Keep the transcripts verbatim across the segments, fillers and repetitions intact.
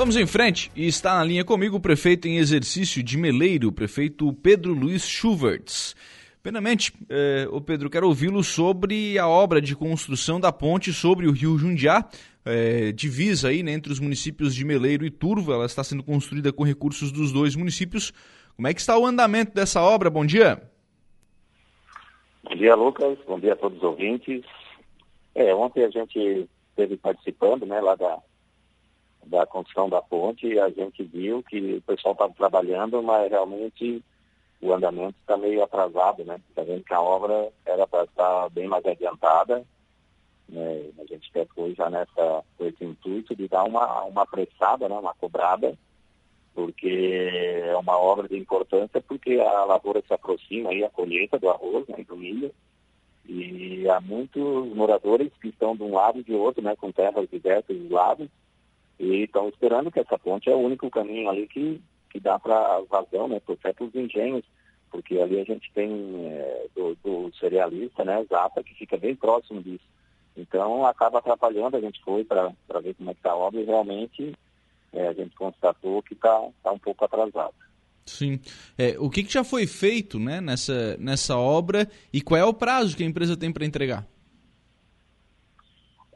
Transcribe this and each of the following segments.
Vamos em frente e está na linha comigo o prefeito em exercício de Meleiro, o prefeito Pedro Luiz Schuvertz. Primeiramente, eh, ô Pedro, quero ouvi-lo sobre a obra de construção da ponte sobre o Rio Jundiá, eh, divisa aí, né, entre os municípios de Meleiro e Turvo. Ela está sendo construída com recursos dos dois municípios. Como é que está o andamento dessa obra? Bom dia. Bom dia, Lucas. Bom dia a todos os ouvintes. É, ontem a gente esteve participando, né, lá da, da construção da ponte, e a gente viu que o pessoal estava trabalhando, mas realmente o andamento está meio atrasado, né? Está vendo que a obra era para estar bem mais adiantada, né? A gente pecou já nessa, com esse intuito de dar uma, uma apressada, né? Uma cobrada, porque é uma obra de importância, porque a lavoura se aproxima aí, a colheita do arroz, né? E do milho, e há muitos moradores que estão de um lado e de outro, né? Com terras diversas dos lados, e estão esperando que essa ponte é o único caminho ali que que dá para vazão, né, por certo, os engenhos, porque ali a gente tem é, do, do cerealista, né, Zapa, que fica bem próximo disso. Então, acaba atrapalhando. A gente foi para ver como é que está a obra e realmente é, a gente constatou que está tá um pouco atrasado. Sim. É, o que, que já foi feito, né, nessa, nessa obra, e qual é o prazo que a empresa tem para entregar?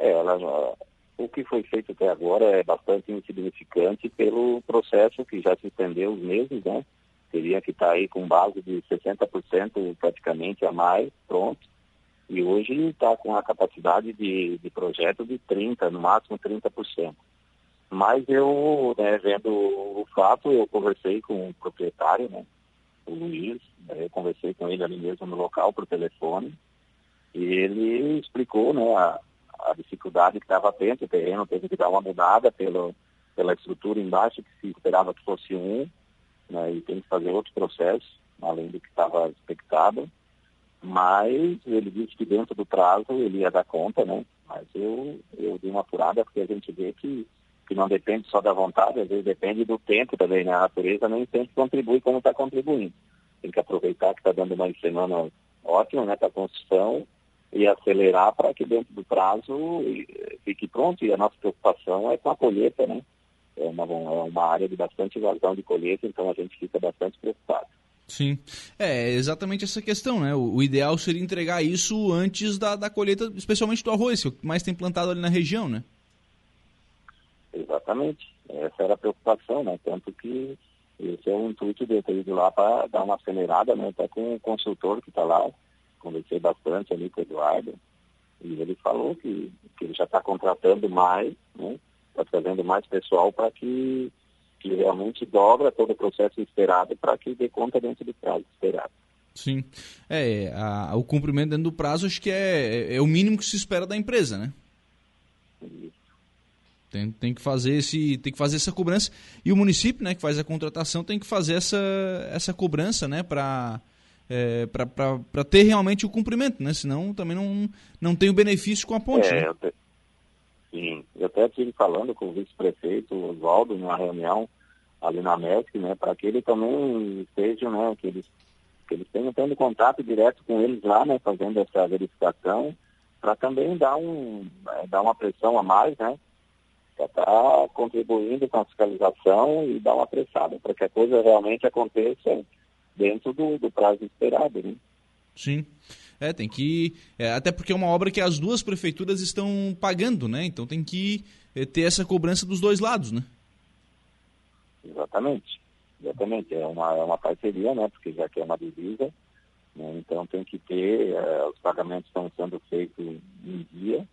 É, ela já... O que foi feito até agora é bastante insignificante pelo processo que já se estendeu os meses, né? Teria que estar aí com base de sessenta por cento praticamente a mais, pronto. E hoje está com a capacidade de, de projeto de trinta por cento, no máximo trinta por cento. Mas eu, né, vendo o fato, eu conversei com o proprietário, né? O Luiz, eu conversei com ele ali mesmo no local, por telefone, e ele explicou, né, a a dificuldade que estava tendo. O terreno teve que dar uma mudada pelo, pela estrutura embaixo, que se esperava que fosse um, né, e tem que fazer outro processo, além do que estava expectado. Mas ele disse que dentro do prazo ele ia dar conta, né? Mas eu, eu dei uma apurada, porque a gente vê que, que não depende só da vontade, às vezes depende do tempo também, né? A natureza nem sempre contribui como está contribuindo. Tem que aproveitar que está dando uma semana ótima, né, para a construção, e acelerar para que dentro do prazo fique pronto. E a nossa preocupação é com a colheita, né? É uma, é uma área de bastante vazão de colheita, então a gente fica bastante preocupado. Sim, é exatamente essa questão, né? O, o ideal seria entregar isso antes da, da colheita, especialmente do arroz, que é o que mais tem plantado ali na região, né? Exatamente, essa era a preocupação, né? Tanto que esse é o intuito de eu ter ido lá para dar uma acelerada, né? Até com o consultor que está lá, conversei bastante ali com o Eduardo, e ele falou que, que ele já está contratando mais, né? Está trazendo mais pessoal para que, que realmente dobra todo o processo esperado, para que dê conta dentro do prazo esperado. Sim, é, a, o cumprimento dentro do prazo acho que é, é o mínimo que se espera da empresa, né? Isso. Tem, tem, que fazer esse, tem que fazer essa cobrança, e o município, né, que faz a contratação, tem que fazer essa, essa cobrança, né, para... É, para ter realmente o cumprimento, né? Senão também não, não tem o benefício com a ponte. É, né? eu te... Sim, eu até estive falando com o vice-prefeito Oswaldo numa reunião ali na M E C, né? Para que ele também esteja, né? Que eles, que eles tenham tendo contato direto com eles lá, né? Fazendo essa verificação, para também dar, um, dar uma pressão a mais, né? Para estar contribuindo com a fiscalização e dar uma pressada, para que a coisa realmente aconteça dentro do, do prazo esperado, né? Sim, é, tem que... É, até porque é uma obra que as duas prefeituras estão pagando, né? Então tem que é, ter essa cobrança dos dois lados, né? Exatamente, exatamente. É uma, é uma parceria, né? Porque já que é uma divisa, né? Então tem que ter... É, os pagamentos estão sendo feitos em dia,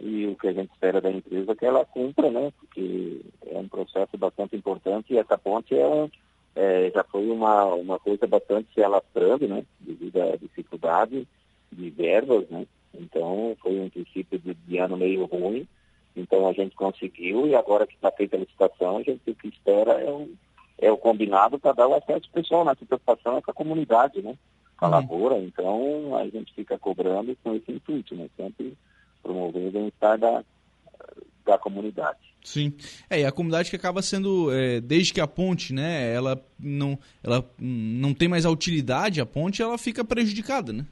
e o que a gente espera da empresa é que ela cumpra, né? Porque é um processo bastante importante, e essa ponte é um... É, já foi uma, uma coisa bastante se alastrando, né, devido à dificuldade de verbas, né? Então foi um princípio de, de ano meio ruim, então a gente conseguiu, e agora que está feita a licitação, a gente o que espera é o, é o combinado para dar o acesso pessoal. Nossa preocupação é com a comunidade, né, com a uhum. lavoura, então a gente fica cobrando com esse intuito, né, sempre promovendo o bem-estar da, da comunidade. Sim, é, e a comunidade que acaba sendo, é, desde que a ponte, né, ela não, ela não tem mais a utilidade, a ponte, ela fica prejudicada, né?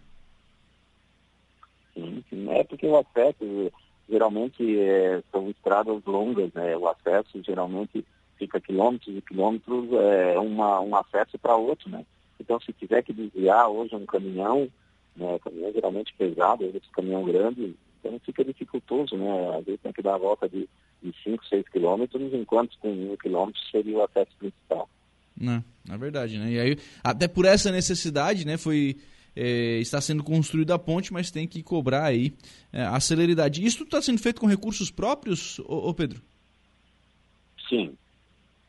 Sim, sim, é porque o acesso, geralmente é, são estradas longas, né? O acesso geralmente fica quilômetros e quilômetros, é uma, um acesso para outro, né? Então, se tiver que desviar hoje um caminhão, né, caminhão geralmente pesado, às vezes caminhão grande, então fica dificultoso, né? Às vezes tem que dar a volta de cinco, seis quilômetros, enquanto com um quilômetro seria o acesso principal. Não, é verdade, né? E aí, até por essa necessidade, né, foi... É, está sendo construída a ponte, mas tem que cobrar aí é, a celeridade. Isso está sendo feito com recursos próprios, ô, ô Pedro? Sim.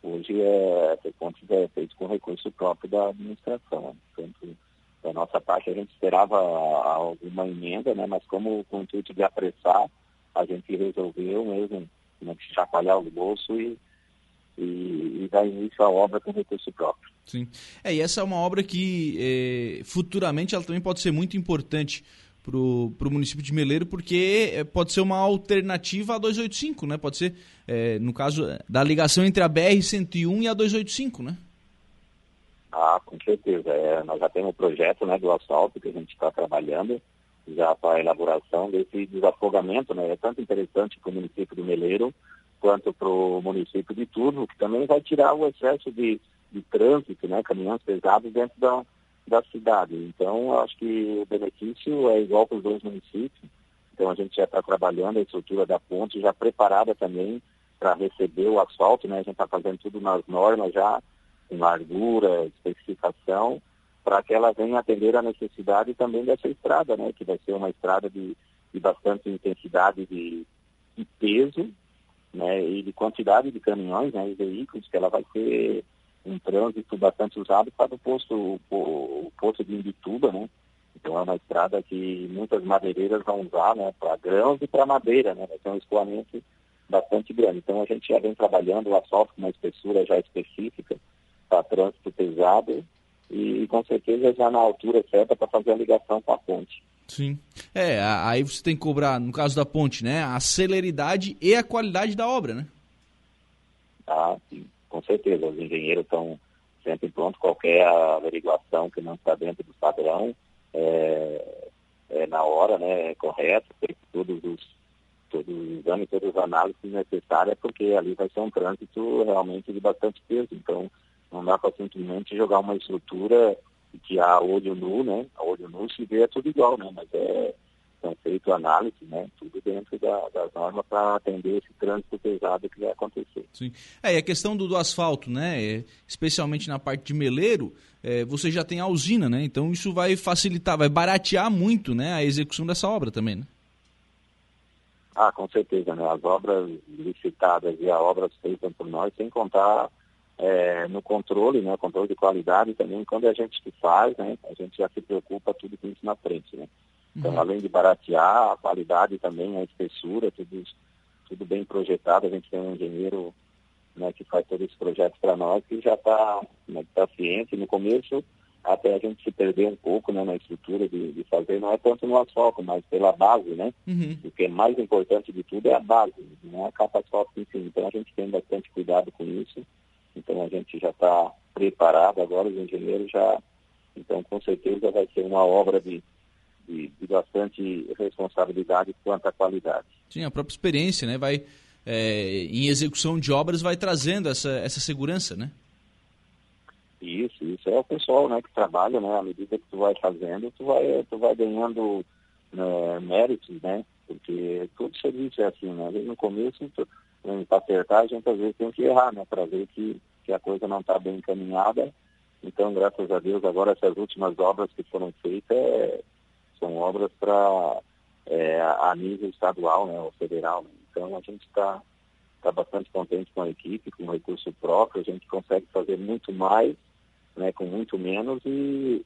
Hoje é, a ponte é feita com recurso próprio da administração. Tanto da nossa parte, a gente esperava alguma emenda, né? Mas como com o intuito de apressar, a gente resolveu mesmo né, chacoalhar o bolso e E, e dar início à obra com recurso próprio. Sim. É, e essa é uma obra que é, futuramente ela também pode ser muito importante para o município de Meleiro, porque pode ser uma alternativa à duzentos e oitenta e cinco, né? Pode ser, é, no caso, da ligação entre a B R cento e um e a duzentos e oitenta e cinco, né? Ah, com certeza. É, nós já temos um projeto, né, do asfalto que a gente está trabalhando já para a elaboração desse desafogamento, né? É tanto interessante para o município do Meleiro quanto para o município de Turvo, que também vai tirar o excesso de, de trânsito, né, caminhões pesados dentro da, da cidade. Então, acho que o benefício é igual para os dois municípios. Então, a gente já está trabalhando a estrutura da ponte, já preparada também para receber o asfalto, né? A gente está fazendo tudo nas normas já, com largura, especificação, para que ela venha atender a necessidade também dessa estrada, né, que vai ser uma estrada de, de bastante intensidade de, de peso, né, e de quantidade de caminhões, né, e veículos, que ela vai ser um trânsito bastante usado para o posto, o, o posto de Imbituba, né? Então é uma estrada que muitas madeireiras vão usar, né, para grãos e para madeira, né? Vai ter um escoamento bastante grande. Então a gente já vem trabalhando o asfalto com uma espessura já específica para trânsito pesado e com certeza já na altura certa para fazer a ligação com a ponte. Sim. É, aí você tem que cobrar, no caso da ponte, né, a celeridade e a qualidade da obra, né? Ah, sim, com certeza. Os engenheiros estão sempre prontos. Qualquer averiguação que não está dentro do padrão é, é na hora, né, é correto. Tem todos os, todos os exames, todas as análises necessárias, porque ali vai ser um trânsito realmente de bastante peso. Então, não dá para simplesmente jogar uma estrutura... que a olho nu, né? A olho nu se vê é tudo igual, né? Mas é, são feito análise, né? Tudo dentro da, das normas para atender esse trânsito pesado que vai acontecer. Sim. É, e a questão do, do asfalto, né? É, especialmente na parte de Meleiro, é, você já tem a usina, né? Então isso vai facilitar, vai baratear muito, né? A execução dessa obra também, né? Ah, com certeza, né? As obras licitadas e as obras feitas por nós, sem contar... É, no controle, né, controle de qualidade também, quando a gente que faz, né, a gente já se preocupa tudo com isso na frente, né? Então, uhum. Além de baratear, a qualidade também, a espessura, tudo, tudo bem projetado, a gente tem um engenheiro, né, que faz todo esse projeto para nós, que já está, né, tá ciente no começo, até a gente se perder um pouco, né, na estrutura de, de fazer, não é tanto no asfalto, mas pela base, né? Uhum. O que é mais importante de tudo é a base, não é a capa asfalto em si. Então a gente tem bastante cuidado com isso. Então, a gente já está preparado agora, os engenheiros já... Então, com certeza, vai ser uma obra de, de, de bastante responsabilidade quanto à qualidade. Sim, a própria experiência, né? Vai, é, em execução de obras, vai trazendo essa, essa segurança, né? Isso, isso. É o pessoal, né, que trabalha, né? À medida que tu vai fazendo, tu vai, tu vai ganhando, né, méritos, né? Porque todo serviço é assim, né? No começo... Tu... Para acertar, a gente às vezes tem que errar, né? Para ver que, que a coisa não está bem encaminhada. Então, graças a Deus, agora essas últimas obras que foram feitas é, são obras para é, a nível estadual, né? Ou federal. Né? Então, a gente está tá bastante contente com a equipe, com o recurso próprio. A gente consegue fazer muito mais, né? Com muito menos. E,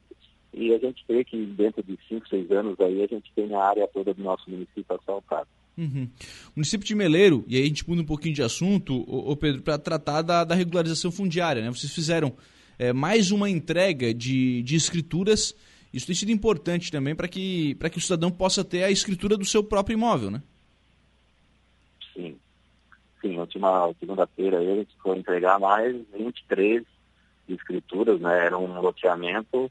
e a gente crê que dentro de cinco, seis anos aí a gente tem a área toda do nosso município asfaltada. Uhum. Município de Meleiro, e aí a gente muda um pouquinho de assunto, ô, ô Pedro, para tratar da, da regularização fundiária, né? Vocês fizeram é, mais uma entrega de, de escrituras, isso tem sido importante também para que, para que o cidadão possa ter a escritura do seu próprio imóvel, né? Sim, sim, última segunda-feira a gente foi entregar mais vinte e três escrituras, né? Era um loteamento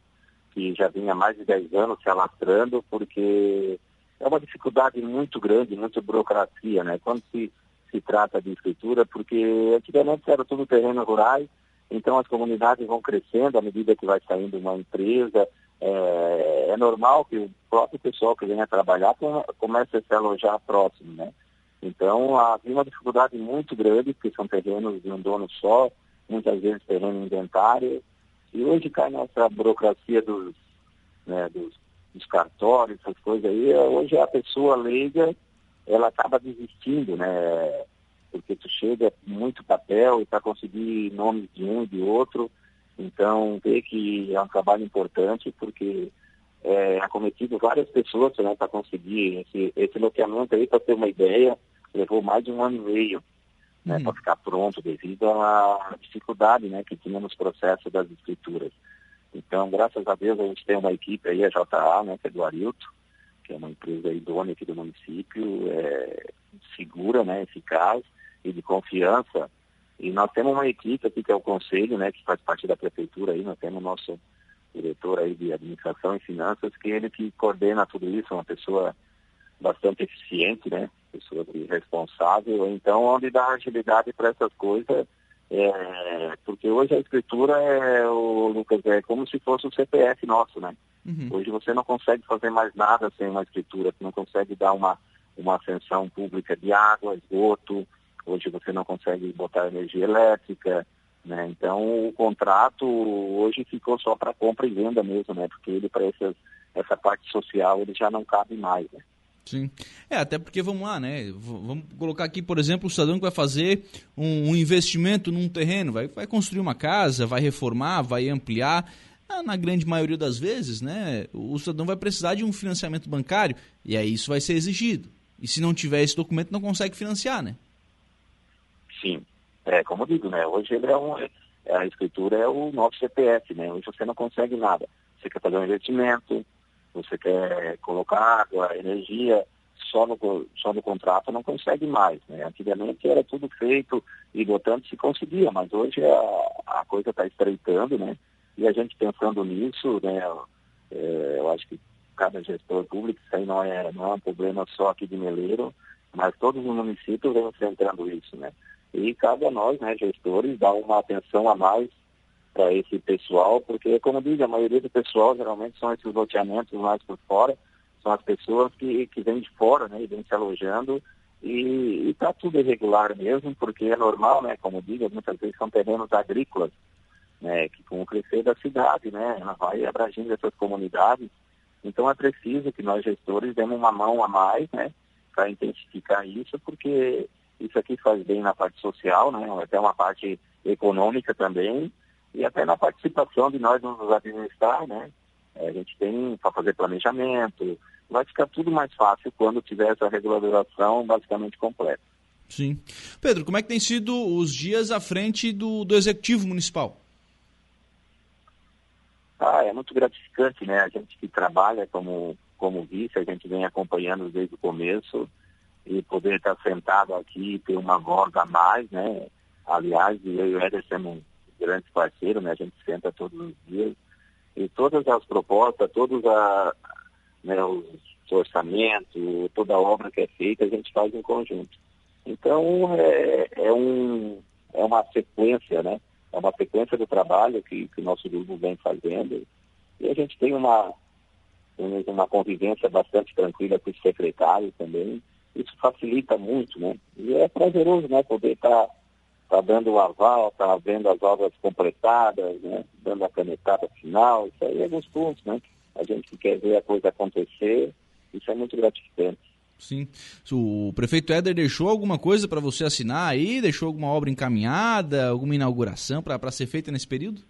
que já vinha há mais de dez anos se alastrando, porque... é uma dificuldade muito grande, muita burocracia, né? Quando se, se trata de escritura, porque antigamente era tudo terreno rural, então as comunidades vão crescendo à medida que vai saindo uma empresa. É, é normal que o próprio pessoal que venha trabalhar comece a se alojar próximo, né? Então, havia uma dificuldade muito grande, porque são terrenos de um dono só, muitas vezes terreno inventário, e hoje cai nessa burocracia dos, né, dos, dos cartórios, essas coisas aí. Hoje a pessoa leiga, ela acaba desistindo, né? Porque tu chega muito papel e para conseguir nomes de um e de outro, então vê que é um trabalho importante, porque é acometido várias pessoas, né, para conseguir esse, esse loteamento aí, para ter uma ideia, levou mais de um ano e meio, né, hum. para ficar pronto, devido à dificuldade, né, que tinha nos processos das escrituras. Então, graças a Deus, a gente tem uma equipe aí, a J A, né, que é do Arilto, que é uma empresa idônea aqui do município, é, segura, né, eficaz e de confiança. E nós temos uma equipe aqui, que é o Conselho, né, que faz parte da Prefeitura aí, nós temos o nosso diretor aí de Administração e Finanças, que ele que coordena tudo isso, uma pessoa bastante eficiente, né, pessoa responsável, então onde dá agilidade para essas coisas, é, porque hoje a escritura, é, o Lucas, é como se fosse o C P F nosso, né, uhum. Hoje você não consegue fazer mais nada sem uma escritura, você não consegue dar uma, uma ascensão pública de água, esgoto, hoje você não consegue botar energia elétrica, né? Então, o contrato hoje ficou só para compra e venda mesmo, né? Porque ele, para essa, essa parte social, ele já não cabe mais, né? Sim. É, até porque, vamos lá, né? V- vamos colocar aqui, por exemplo, o cidadão que vai fazer um, um investimento num terreno, vai, vai construir uma casa, vai reformar, vai ampliar. Na, na grande maioria das vezes, né? O cidadão vai precisar de um financiamento bancário, e aí isso vai ser exigido. E se não tiver esse documento, não consegue financiar, né? Sim, é, como eu digo, né, hoje ele é um, a escritura é o nosso C P F, né, hoje você não consegue nada, você quer fazer um investimento, você quer colocar água, energia, só no, só no contrato não consegue mais, né, antigamente era tudo feito e botando se conseguia, mas hoje a, a coisa está estreitando, né, e a gente pensando nisso, né, é, eu acho que cada gestor público, isso aí não é, não é um problema só aqui de Meleiro, mas todos os municípios vêm enfrentando isso, né. E cabe a nós, né, gestores, dar uma atenção a mais para esse pessoal, porque, como eu digo, a maioria do pessoal geralmente são esses loteamentos mais por fora, são as pessoas que, que vêm de fora, né, e vêm se alojando, e está tudo irregular mesmo, porque é normal, né, como eu digo, muitas vezes são terrenos agrícolas, né, que com o crescer da cidade, né, ela vai abragindo essas comunidades, então é preciso que nós gestores demos uma mão a mais, né, para intensificar isso, porque isso aqui faz bem na parte social, né? Até uma parte econômica também, e até na participação de nós nos administrar, né? A gente tem para fazer planejamento, vai ficar tudo mais fácil quando tiver essa regularização basicamente completa. Sim. Pedro, como é que tem sido os dias à frente do, do Executivo Municipal? Ah, é muito gratificante, né? A gente que trabalha como, como vice, a gente vem acompanhando desde o começo, e poder estar sentado aqui, ter uma voz a mais, né? Aliás, eu e o Ederson somos grandes parceiros, né? A gente senta todos os dias. E todas as propostas, todos a, né, os orçamentos, toda a obra que é feita, a gente faz em conjunto. Então, é, é, um, é uma sequência, né? É uma sequência do trabalho que, que o nosso grupo vem fazendo. E a gente tem uma, uma convivência bastante tranquila com os secretários também. Isso facilita muito, né? E é prazeroso, né? Poder estar tá, tá dando o aval, estar tá vendo as obras completadas, né? Dando a canetada final, isso aí é gostoso, né? A gente que quer ver a coisa acontecer, isso é muito gratificante. Sim. O prefeito Éder deixou alguma coisa para você assinar aí? Deixou alguma obra encaminhada, alguma inauguração para ser feita nesse período?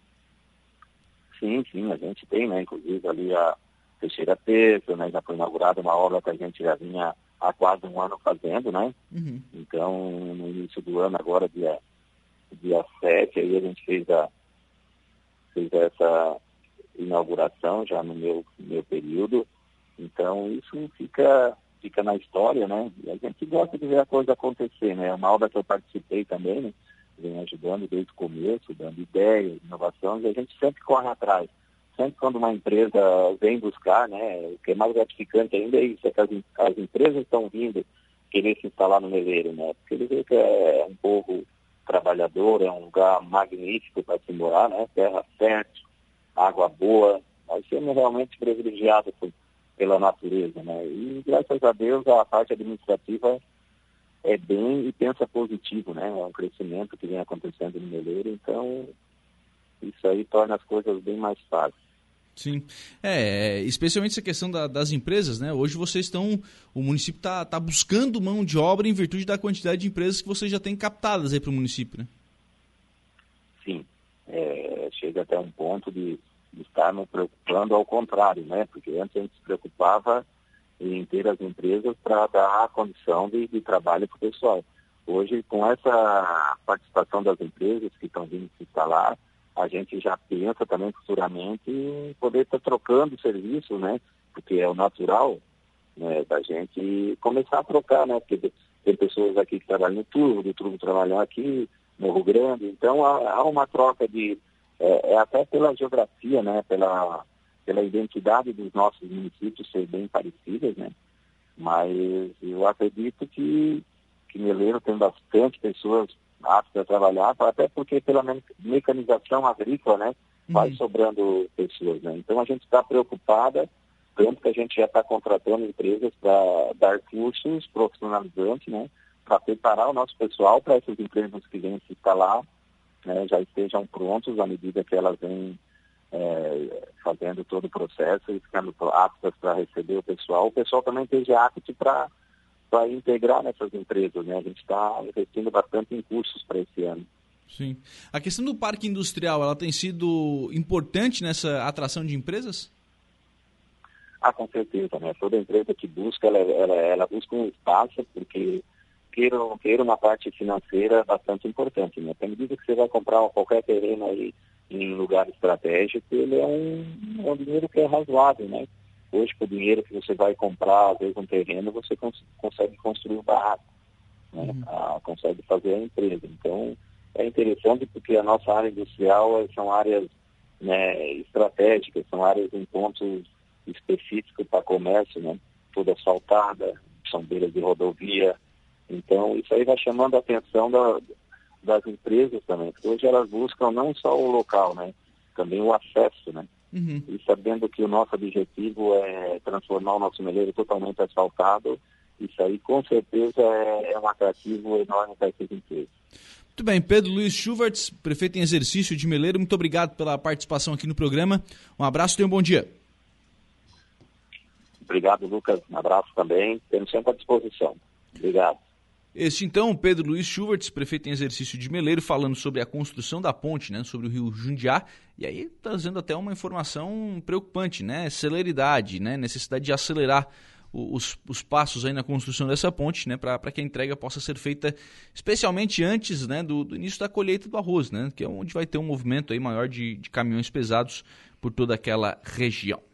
Sim, sim, a gente tem, né? Inclusive ali a Teixeira Terça, né? Já foi inaugurada uma obra que a gente já vinha há quase um ano fazendo, né? Uhum. Então, no início do ano, agora, dia, dia sete, aí a gente fez, a, fez essa inauguração já no meu, meu período. Então, isso fica, fica na história, né? E a gente gosta de ver a coisa acontecer, né? É uma obra que eu participei também, né? Vem ajudando desde o começo, dando ideias, inovações, e a gente sempre corre atrás. sempre quando uma empresa vem buscar, né, o que é mais gratificante ainda é isso, é que as, as empresas estão vindo querer se instalar no Meleiro, né, porque ele vê que é um povo trabalhador, é um lugar magnífico para se morar, né, terra fértil, água boa, nós somos realmente privilegiados por, pela natureza, né, e graças a Deus a parte administrativa é bem e pensa positivo, né, é um crescimento que vem acontecendo no Meleiro, então... Isso aí torna as coisas bem mais fáceis. Sim, é, especialmente essa questão da, das empresas, né? Hoje vocês estão, o município está tá buscando mão de obra em virtude da quantidade de empresas que vocês já têm captadas aí para o município, né? Sim, é, chega até um ponto de, de estar nos preocupando ao contrário, né? Porque antes a gente se preocupava em ter as empresas para dar a condição de, de trabalho para o pessoal. Hoje, com essa participação das empresas que estão vindo se instalar, a gente já pensa também futuramente em poder estar trocando serviço, né? Porque é o natural, né, da gente começar a trocar, né? Porque tem pessoas aqui que trabalham no Turvo, do Turvo trabalham aqui, no Morro Grande. Então, há, há uma troca de... É, é até pela geografia, né? Pela, pela identidade dos nossos municípios ser bem parecidas, né? Mas eu acredito que, que Meleiro tem bastante pessoas apto a trabalhar, até porque pela mecanização agrícola, né, vai uhum. sobrando pessoas, né? Então a gente está preocupada, tanto que a gente já está contratando empresas para dar cursos profissionalizantes, né, para preparar o nosso pessoal para essas empresas que vêm se instalar, né, já estejam prontos à medida que elas vêm é, fazendo todo o processo e ficando aptas para receber o pessoal. O pessoal também esteja apto para para integrar nessas empresas, né? A gente está investindo bastante em cursos para esse ano. Sim. A questão do parque industrial, ela tem sido importante nessa atração de empresas? Ah, com certeza, né? Toda empresa que busca, ela, ela, ela busca um espaço, porque queira ou não queira, uma parte financeira bastante importante, né? À medida que você vai comprar qualquer terreno aí em lugar estratégico, ele é um, é um dinheiro que é razoável, né? Hoje, com o dinheiro que você vai comprar, às vezes, um terreno, você cons- consegue construir um barraco, né? Uhum. ah, consegue fazer a empresa. Então, é interessante porque a nossa área industrial é, são áreas, né, estratégicas, são áreas em pontos específicos para comércio, né? Toda asfaltada, são beiras de rodovia. Então, isso aí vai chamando a atenção da, das empresas também, porque hoje elas buscam não só o local, né? Também o acesso, né? Uhum. E sabendo que o nosso objetivo é transformar o nosso Meleiro totalmente asfaltado, isso aí com certeza é, é um atrativo enorme para essas empresas. Muito bem, Pedro Luiz Schuvertz, prefeito em exercício de Meleiro, muito obrigado pela participação aqui no programa, um abraço e tenha um bom dia. Obrigado, Lucas, um abraço também, temos sempre à disposição. Obrigado. Este então, Pedro Luiz Schuvertz, prefeito em exercício de Meleiro, falando sobre a construção da ponte, né, sobre o Rio Jundiá, e aí trazendo até uma informação preocupante, né, celeridade, né, necessidade de acelerar os, os passos aí na construção dessa ponte, né, para que a entrega possa ser feita especialmente antes, né, do, do início da colheita do arroz, né, que é onde vai ter um movimento aí maior de, de caminhões pesados por toda aquela região.